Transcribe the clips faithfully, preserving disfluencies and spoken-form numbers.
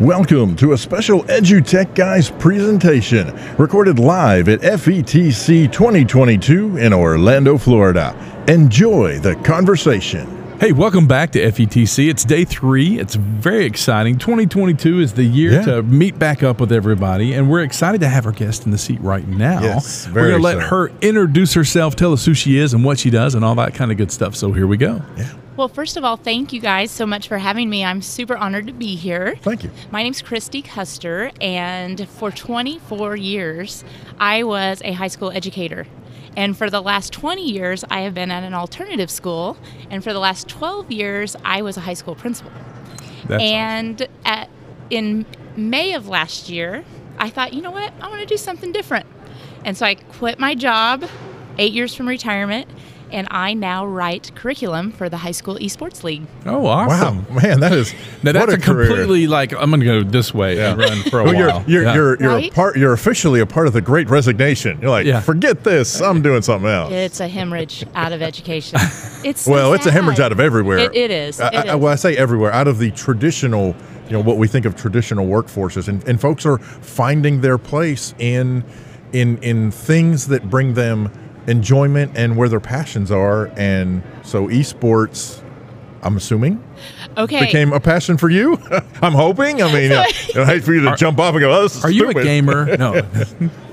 Welcome to a special EduTech Guys presentation recorded live at F E T C twenty twenty-two in Orlando, Florida. Enjoy the conversation. Hey, welcome back to F E T C. It's day three. It's very exciting. twenty twenty-two is the year yeah. to meet back up with everybody, and we're excited to have our guest in the seat right now. Yes, very we're going to let her introduce herself, tell us who she is and what she does and all that kind of good stuff. So here we go. Yeah. Well, first of all, thank you guys so much for having me. I'm super honored to be here. Thank you. My name's Kristy Custer, and for twenty-four years, I was a high school educator. And for the last twenty years, I have been at an alternative school. And for the last twelve years, I was a high school principal. That's and awesome. at, in May of last year, I thought, you know what? I want to do something different. And so I quit my job, eight years from retirement, and I now write curriculum for the High School Esports League. Oh, awesome. Wow, man, that is now that's a, a completely like I'm going to go this way yeah. and run for a well, while. You're you're yeah. you're, you're right? a part you're officially a part of the Great Resignation. You're like, yeah. forget this, I'm doing something else. It's a hemorrhage out of education. It's so Well, sad. It's a hemorrhage out of everywhere. It, it is. It I, is. I, well, I say everywhere, out of the traditional, you know, what we think of traditional workforces, and and folks are finding their place in in in things that bring them enjoyment and where their passions are, and so esports, I'm assuming, okay, became a passion for you. I'm hoping. I mean, it's uh, nice for you to are, jump off and go, oh, this is Are stupid. You a gamer? No.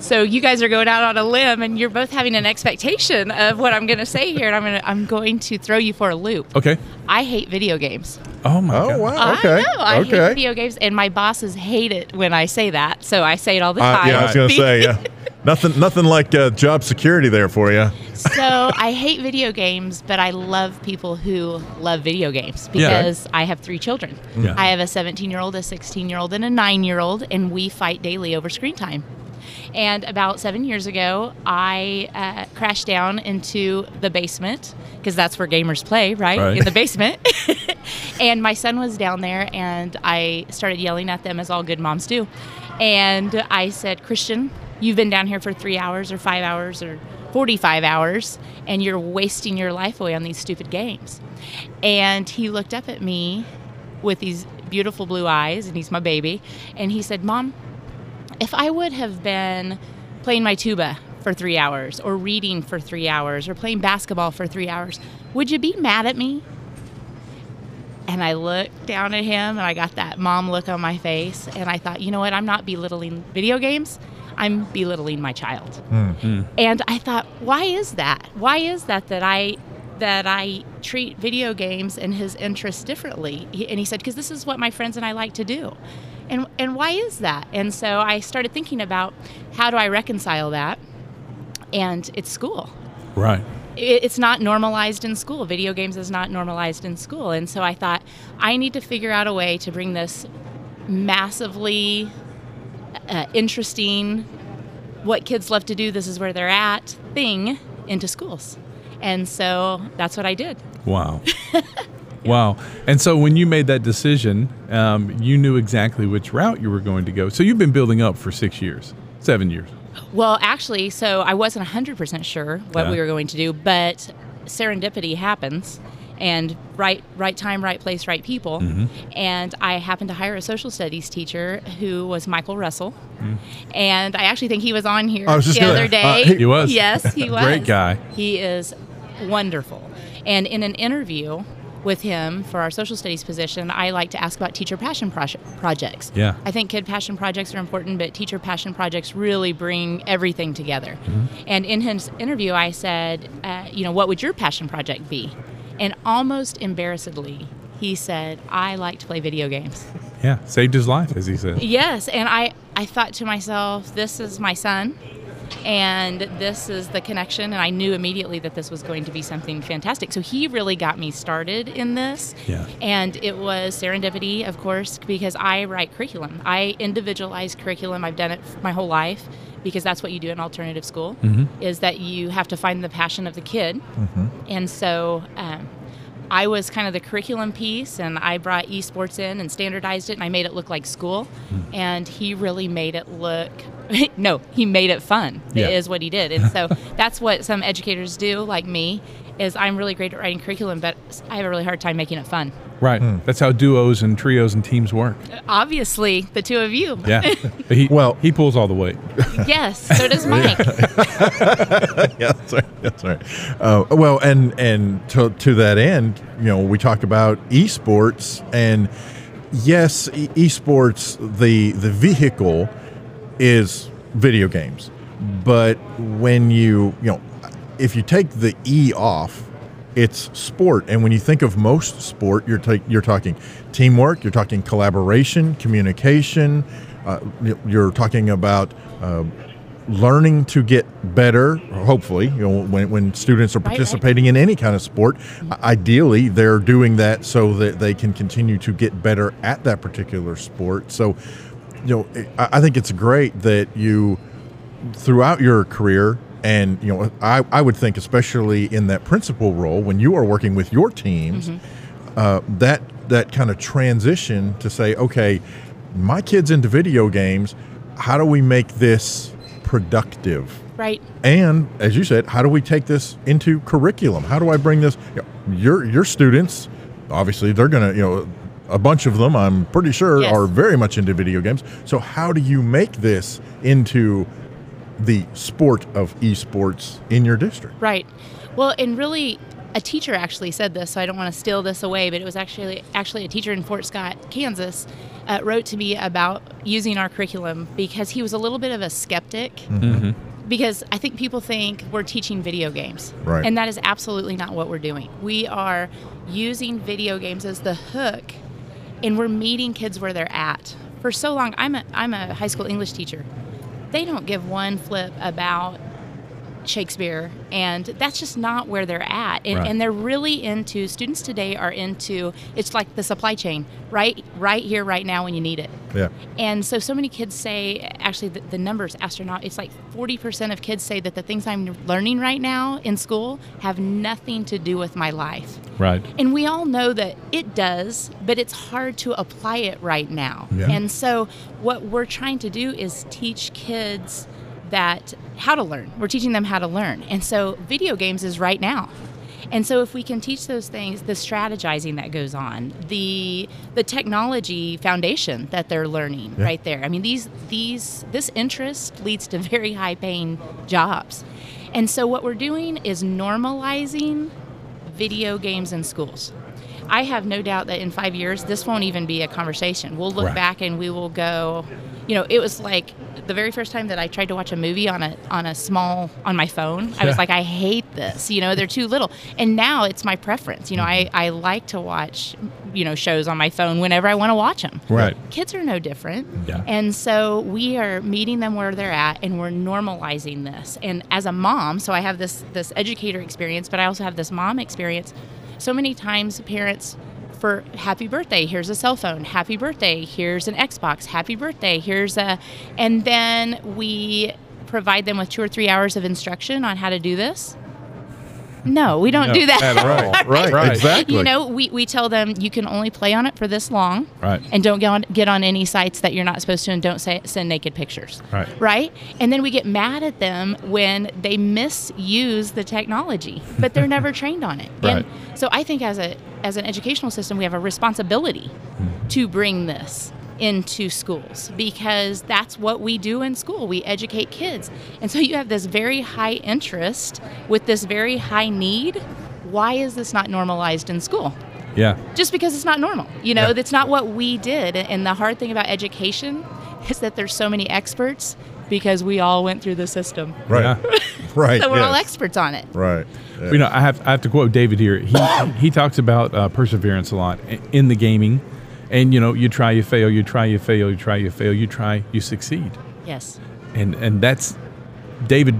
So you guys are going out on a limb, and you're both having an expectation of what I'm going to say here, and I'm going to I'm going to throw you for a loop. Okay. I hate video games. Oh my oh, god! Oh wow! Okay. I know. I okay. hate video games, and my bosses hate it when I say that. So I say it all the uh, time. Yeah, I was going to say yeah. Nothing nothing like uh, job security there for you. So I hate video games, but I love people who love video games because yeah. I have three children. Yeah. I have a seventeen-year-old, a sixteen-year-old, and a nine-year-old, and we fight daily over screen time. And about seven years ago, I uh, crashed down into the basement because that's where gamers play, right? right. In the basement. And my son was down there, and I started yelling at them as all good moms do. And I said, Christian, you've been down here for three hours or five hours or forty-five hours, and you're wasting your life away on these stupid games. And he looked up at me with these beautiful blue eyes, and he's my baby, and he said, Mom, if I would have been playing my tuba for three hours or reading for three hours or playing basketball for three hours, would you be mad at me? And I looked down at him, and I got that mom look on my face, and I thought, you know what, I'm not belittling video games. I'm belittling my child. Mm-hmm. And I thought, why is that? Why is that that I that I treat video games and his interests differently? He, and he said, because this is what my friends and I like to do. And and why is that? And so I started thinking about how do I reconcile that? And it's school. Right. It, it's not normalized in school. Video games is not normalized in school. And so I thought, I need to figure out a way to bring this massively Uh, interesting, what kids love to do, this is where they're at, thing into schools. And so that's what I did. Wow. yeah. Wow. And so when you made that decision, um, you knew exactly which route you were going to go. So you've been building up for six years, seven years. Well, actually, so I wasn't one hundred percent sure what yeah. we were going to do, but serendipity happens. And right right time, right place, right people. Mm-hmm. And I happened to hire a social studies teacher who was Michael Russell. Mm-hmm. And I actually think he was on here was the gonna, other day. Uh, he, he was. Yes, he was. Great guy. He is wonderful. And in an interview with him for our social studies position, I like to ask about teacher passion pro- projects. Yeah. I think kid passion projects are important, but teacher passion projects really bring everything together. Mm-hmm. And in his interview, I said, uh, you know, what would your passion project be? And almost embarrassedly, he said, I like to play video games. Yeah, saved his life, as he said. Yes, and I, I thought to myself, this is my son, and this is the connection, and I knew immediately that this was going to be something fantastic. So he really got me started in this, yeah. and it was serendipity, of course, because I write curriculum. I individualize curriculum. I've done it my whole life, because that's what you do in alternative school, mm-hmm. is that you have to find the passion of the kid. Mm-hmm. And so um, I was kind of the curriculum piece, and I brought esports in and standardized it, and I made it look like school. Mm. And he really made it look, no, he made it fun, yeah. is what he did. And so that's what some educators do, like me, is I'm really great at writing curriculum, but I have a really hard time making it fun. Right. Hmm. That's how duos and trios and teams work. Obviously, the two of you. Yeah. He, well, he pulls all the weight. Yes. So does Mike. Yeah, that's right. That's right. Uh, well, and and to to that end, you know, we talk about esports, and yes, e- esports the the vehicle is video games, but when you you know, if you take the E off, it's sport. And when you think of most sport, you're ta- you're talking teamwork, you're talking collaboration, communication, uh, you're talking about uh, learning to get better, hopefully, you know, when, when students are participating right, right. in any kind of sport. Mm-hmm. Ideally, they're doing that so that they can continue to get better at that particular sport. So, you know, I think it's great that you, throughout your career, and, you know, I, I would think especially in that principal role, when you are working with your teams, mm-hmm. uh, that that kind of transition to say, okay, my kid's into video games. How do we make this productive? Right. And as you said, how do we take this into curriculum? How do I bring this? You know, your your students, obviously, they're going to, you know, a bunch of them, I'm pretty sure, yes. are very much into video games. So how do you make this into the sport of esports in your district? Right. Well, and really, a teacher actually said this, so I don't want to steal this away, but it was actually actually a teacher in Fort Scott, Kansas, uh, wrote to me about using our curriculum because he was a little bit of a skeptic. Mm-hmm. Because I think people think we're teaching video games. Right. And that is absolutely not what we're doing. We are using video games as the hook, and we're meeting kids where they're at. For so long, I'm a, I'm a high school English teacher. They don't give one flip about Shakespeare, and that's just not where they're at. And, right. and they're really into, students today are into, it's like the supply chain, right right here, right now when you need it. Yeah. And so, so many kids say, actually the, the numbers, astronaut, it's like forty percent of kids say that the things I'm learning right now in school have nothing to do with my life. Right. And we all know that it does, but it's hard to apply it right now. Yeah. And so what we're trying to do is teach kids that how to learn. We're teaching them how to learn. And so video games is right now. And so if we can teach those things, the strategizing that goes on, the the technology foundation that they're learning yeah. right there. I mean, these these this interest leads to very high paying jobs. And so what we're doing is normalizing video games in schools. I have no doubt that in five years, this won't even be a conversation. We'll look right. back and we will go, you know, it was like the very first time that I tried to watch a movie on a on a small, on my phone, I was like, I hate this, you know, they're too little. And now it's my preference. You know, I, I like to watch, you know, shows on my phone whenever I want to watch them. Right. Kids are no different. Yeah. And so we are meeting them where they're at and we're normalizing this. And as a mom, so I have this this educator experience, but I also have this mom experience. So many times parents, for happy birthday, here's a cell phone. Happy birthday, here's an Xbox. Happy birthday, here's a... And then we provide them with two or three hours of instruction on how to do this. No, we don't no, do that. At all. Right, right, exactly. You know, we, we tell them you can only play on it for this long. Right. And don't get on, get on any sites that you're not supposed to and don't say, send naked pictures. Right. Right? And then we get mad at them when they misuse the technology, but they're never trained on it. Right. And so I think as a as an educational system, we have a responsibility mm. to bring this into schools because that's what we do in school. We educate kids. And so you have this very high interest with this very high need. Why is this not normalized in school? Yeah. Just because it's not normal. You know, yeah. that's not what we did. And the hard thing about education is that there's so many experts because we all went through the system. Right. Yeah. Right. So we're yes. all experts on it. Right. Yes. You know, I have I have to quote David here. He he talks about uh, perseverance a lot in the gaming. And, you know, you try, you fail, you try, you fail, you try, you fail, you try, you succeed. Yes. And and that's, David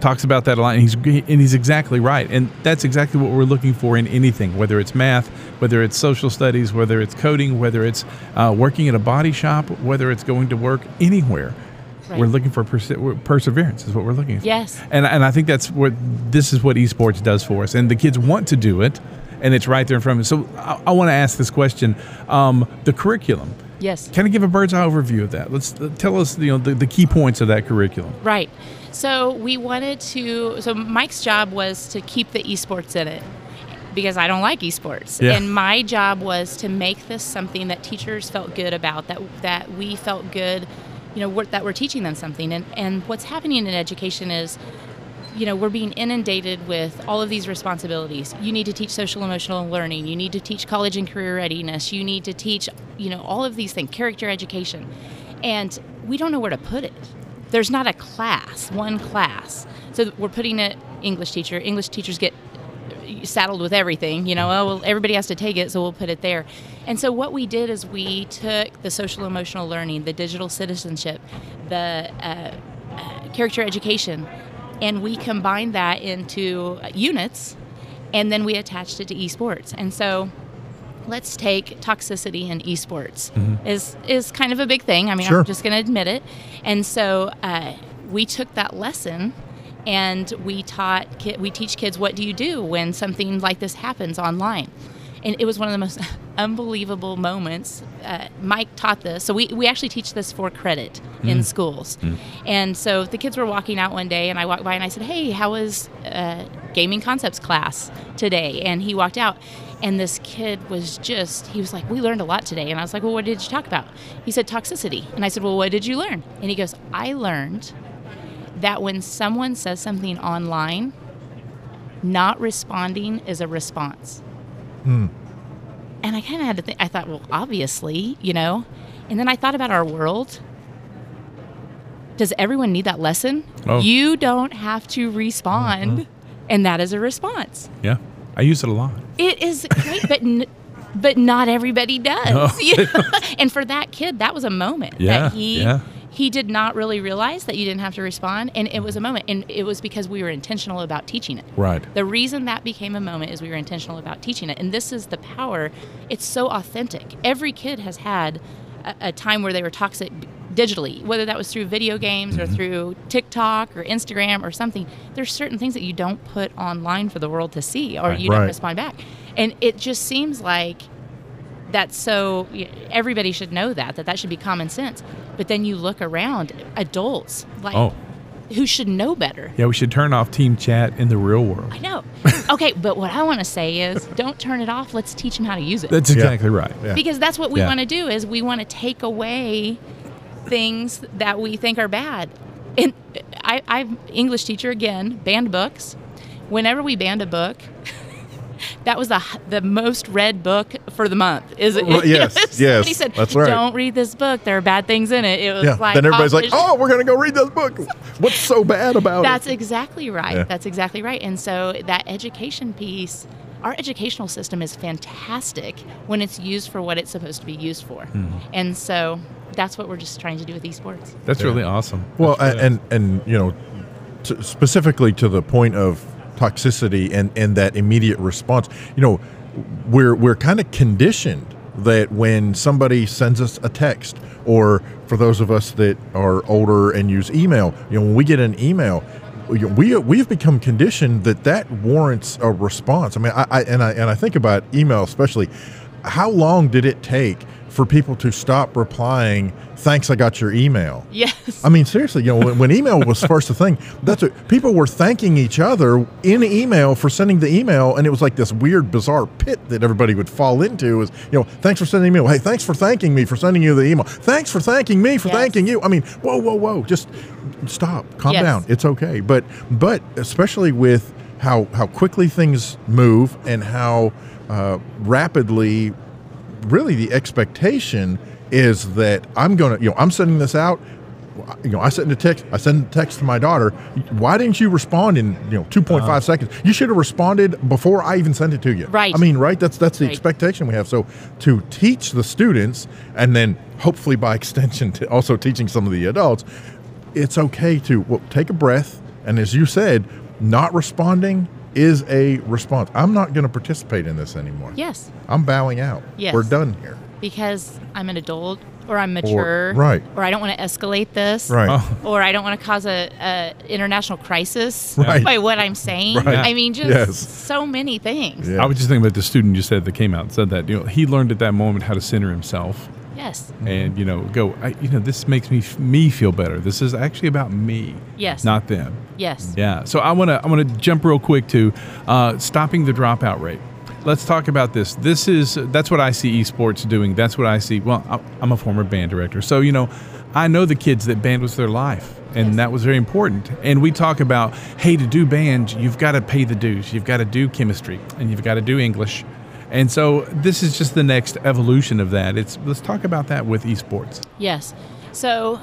talks about that a lot, and he's, and he's exactly right. And that's exactly what we're looking for in anything, whether it's math, whether it's social studies, whether it's coding, whether it's uh, working at a body shop, whether it's going to work anywhere. Right. We're looking for perse- perseverance is what we're looking for. Yes. And, and I think that's what, this is what esports does for us. And the kids want to do it. And it's right there in front of me. So I, I want to ask this question. Um, the curriculum. Yes. Kind of give a bird's eye overview of that. Let's uh, tell us, you know, the, the key points of that curriculum. Right. So we wanted to, so Mike's job was to keep the esports in it, because I don't like esports. Yeah. And my job was to make this something that teachers felt good about, that that we felt good, you know, we're, that we're teaching them something. And, and what's happening in education is, you know, we're being inundated with all of these responsibilities. You need to teach social emotional learning. You need to teach college and career readiness. You need to teach, you know, all of these things, character education. And we don't know where to put it. There's not a class, one class. So we're putting it, English teacher. English teachers get saddled with everything, you know, oh, well, everybody has to take it, so we'll put it there. And so what we did is we took the social emotional learning, the digital citizenship, the uh, uh, character education, and we combined that into units, and then we attached it to esports. And so let's take toxicity in esports, mm-hmm. is, is kind of a big thing. I mean, sure. I'm just going to admit it. And so uh, we took that lesson, and we taught ki- we teach kids, what do you do when something like this happens online? And it was one of the most unbelievable moments. Uh, Mike taught this. So we, we actually teach this for credit mm. in schools. Mm. And so the kids were walking out one day, and I walked by and I said, hey, how was uh, gaming concepts class today? And he walked out, and this kid was just, he was like, we learned a lot today. And I was like, well, what did you talk about? He said, toxicity. And I said, well, what did you learn? And he goes, I learned that when someone says something online, not responding is a response. Mm. And I kind of had to think, I thought, well, obviously, you know. And then I thought about our world. Does everyone need that lesson? Oh. You don't have to respond, mm-hmm. and that is a response. Yeah, I use it a lot. It is great, but n- but not everybody does. No. And for that kid, that was a moment yeah, that he... Yeah. He did not really realize that you didn't have to respond, and it was a moment, and it was because we were intentional about teaching it. Right. The reason that became a moment is we were intentional about teaching it, and this is the power. It's so authentic. Every kid has had a, a time where they were toxic digitally, whether that was through video games mm-hmm. or through TikTok or Instagram or something. There's certain things that you don't put online for the world to see, or right. you right. don't respond back. And it just seems like that's so, everybody should know that, that that should be common sense. But then you look around, adults, like, oh. who should know better. Yeah, we should turn off team chat in the real world. I know. Okay, but what I want to say is, don't turn it off. Let's teach them how to use it. That's exactly yeah. right. Yeah. Because that's what we yeah. want to do, is we want to take away things that we think are bad. And I, I'm English teacher, again, banned books. Whenever we banned a book... That was the the most read book for the month. Is it? Well, yes, yes. yes. He said, that's right. Don't read this book. There are bad things in it. It was yeah. like, then everybody's like, oh, we're going to go read this book. What's so bad about that's it? That's exactly right. Yeah. That's exactly right. And so that education piece, our educational system is fantastic when it's used for what it's supposed to be used for. Mm-hmm. And so that's what we're just trying to do with esports. That's yeah. really awesome. Well, that's and, and, and, you know, t- specifically to the point of toxicity and, and that immediate response. You know, we're we're kind of conditioned that when somebody sends us a text, or for those of us that are older and use email, you know, when we get an email, we we've become conditioned that that warrants a response. I mean, I, I and I and I think about email especially. How long did it take for people to stop replying, thanks, I got your email? Yes. I mean, seriously, you know, when, when email was first a thing, that's what, people were thanking each other in email for sending the email, and it was like this weird, bizarre pit that everybody would fall into is, you know, thanks for sending the email. Hey, thanks for thanking me for sending you the email. Thanks for thanking me for yes. thanking you. I mean, whoa, whoa, whoa, just stop, calm yes. down, it's okay. But, but especially with how, how quickly things move and how uh, rapidly really the expectation is that I'm going to, you know, I'm sending this out, you know, I send a text, I send a text to my daughter. Why didn't you respond in, you know, two point five uh, seconds? You should have responded before I even sent it to you. Right. I mean, right? That's, that's the right. expectation we have. So to teach the students, and then hopefully by extension to also teaching some of the adults, it's okay to well, take a breath. And as you said, not responding is a response. I'm not going to participate in this anymore. Yes. I'm bowing out. Yes. We're done here. Because I'm an adult, or I'm mature, or, right. or I don't want to escalate this, right. oh. or I don't want to cause a, a international crisis right. by what I'm saying. Right. I mean, just yes. so many things. Yeah. I was just thinking about the student you said that came out and said that. You know, he learned at that moment how to center himself. Yes. And, you know, go, I, you know, this makes me me feel better. This is actually about me. Yes. Not them. Yes. Yeah. So I want to I want to jump real quick to uh, stopping the dropout rate. Let's talk about this. This is, that's what I see esports doing. That's what I see. Well, I'm a former band director. So, you know, I know the kids that band was their life, and yes. that was very important. And we talk about, hey, to do band, you've got to pay the dues. You've got to do chemistry, and you've got to do English. And so this is just the next evolution of that. It's, let's talk about that with esports. Yes. So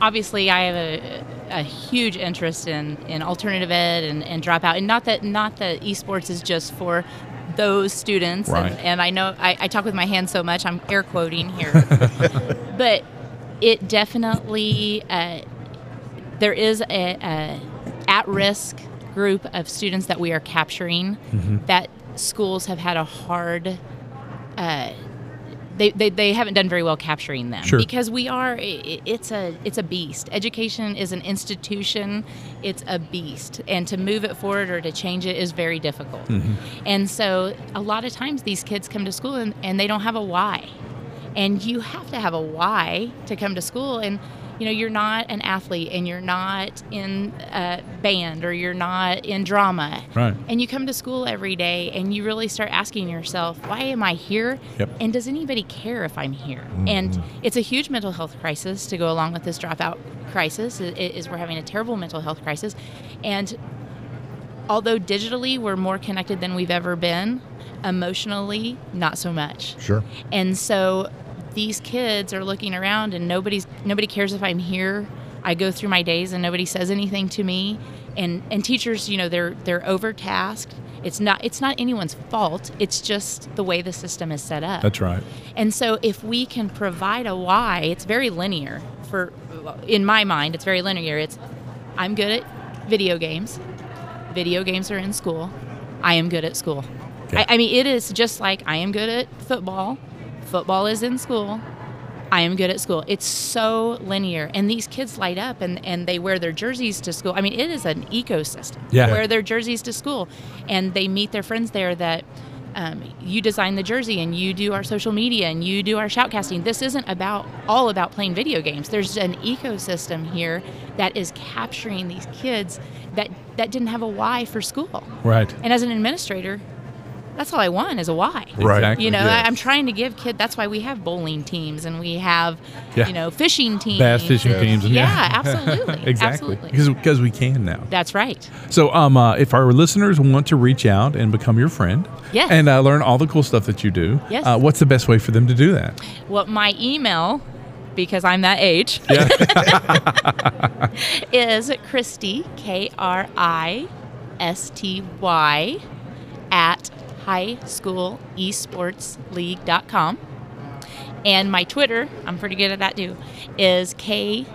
obviously I have a, a huge interest in, in alternative ed and, and dropout. And not that, not that esports is just for those students. Right. And, and I know I, I talk with my hands so much, I'm air quoting here. But it definitely, uh, there is a, a at-risk group of students that we are capturing mm-hmm. that schools have had a hard, uh, they, they they haven't done very well capturing them. Sure. Because we are, it, it's a it's a beast. Education is an institution, it's a beast. And to move it forward or to change it is very difficult. Mm-hmm. And so a lot of times these kids come to school and, and they don't have a why. And you have to have a why to come to school. And, you know, you're not an athlete and you're not in a band or you're not in drama. Right. And you come to school every day and you really start asking yourself, why am I here? Yep. And does anybody care if I'm here? Mm-hmm. And it's a huge mental health crisis to go along with this dropout crisis. It is, we're having a terrible mental health crisis. And although digitally we're more connected than we've ever been, emotionally, not so much. Sure. And so these kids are looking around and nobody's nobody cares if I'm here. I go through my days and nobody says anything to me. And and teachers, you know, they're they're overtasked. It's not it's not anyone's fault. It's just the way the system is set up. That's right. And so if we can provide a why, it's very linear. For in my mind, it's very linear. It's I'm good at video games. Video games are in school. I am good at school. Yeah. I, I mean, it is just like I am good at football. Football is in school. I am good at school. It's so linear. And these kids light up and, and they wear their jerseys to school. I mean, it is an ecosystem. Yeah. They wear their jerseys to school. And they meet their friends there that um, you design the jersey and you do our social media and you do our shoutcasting. This isn't about all about playing video games. There's an ecosystem here that is capturing these kids that, that didn't have a why for school. Right. And as an administrator, that's all I want is a why. Right. Exactly. You know, yes. I, I'm trying to give kids, that's why we have bowling teams and we have, yeah. you know, fishing teams. Bass fishing yeah. teams. Yeah, yeah. absolutely. Exactly. Because because we can now. That's right. So um, uh, if our listeners want to reach out and become your friend yes. and uh, learn all the cool stuff that you do, yes. uh, what's the best way for them to do that? Well, my email, because I'm that age, yeah. is Kristy, K R I S T Y, at high school esports league dot com. And my Twitter, I'm pretty good at that too, is K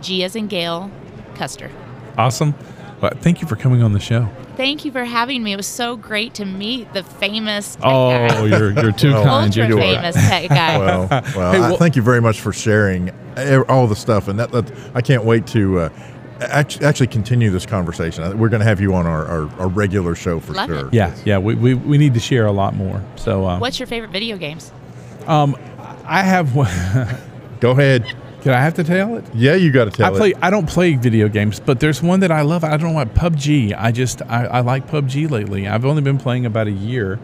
G as in Gail Custer. Awesome. Well, thank you for coming on the show. Thank you for having me. It was so great to meet the famous tech oh, guy. Oh, you're, you're too well, kind. Ultra you're famous right. tech guy. Well, well, hey, well I, thank you very much for sharing all the stuff. And that, that I can't wait to uh, actually continue this conversation. We're going to have you on our, our, our regular show for Love sure. It. Yeah, yeah. We, we we need to share a lot more. So, um, what's your favorite video games? Um, I have one. Go ahead. Can I have to tell it? Yeah, you got to tell I play, it. I don't play video games, but there's one that I love. I don't know why. P U B G. I just I, I like P U B G lately. I've only been playing about a year.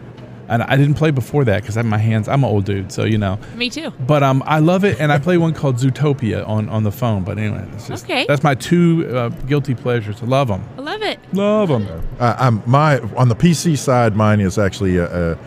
And I didn't play before that because I have my hands. I'm an old dude, so you know. Me too. But um, I love it, and I play one called Zootopia on, on the phone. But anyway, that's just, okay. That's my two uh, guilty pleasures. I love them. I love it. Love them. Uh, I'm my on the P C side. Mine is actually a, a,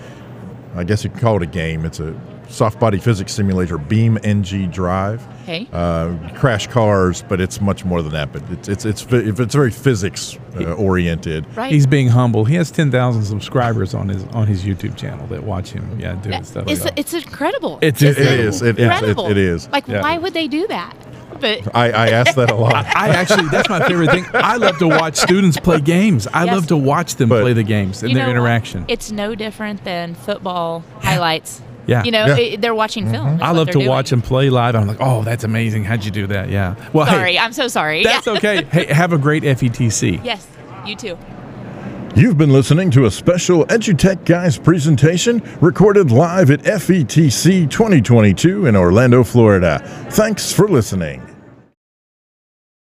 I guess you could call it a game. It's a soft body physics simulator, BeamNG Drive. Okay. Uh, crash cars, but it's much more than that. But it's it's it's it's very physics uh, oriented. Right. He's being humble. He has ten thousand subscribers on his on his YouTube channel that watch him. Yeah, do his stuff. It's like it's that. incredible. It's it, incredible. it is it, incredible. It, it, it is. Like, yeah. why would they do that? But I, I ask that a lot. I actually, that's my favorite thing. I love to watch students play games. I yes. love to watch them but, play the games and their interaction. What? It's no different than football highlights. Yeah, you know, yeah. It, they're watching film. Mm-hmm. I love to doing. watch them play live. I'm like, oh, that's amazing. How'd you do that? Yeah. Well, sorry, hey, I'm so sorry. That's okay. Hey, have a great F E T C. Yes, you too. You've been listening to a special EduTech Guys presentation recorded live at F E T C twenty twenty-two in Orlando, Florida. Thanks for listening.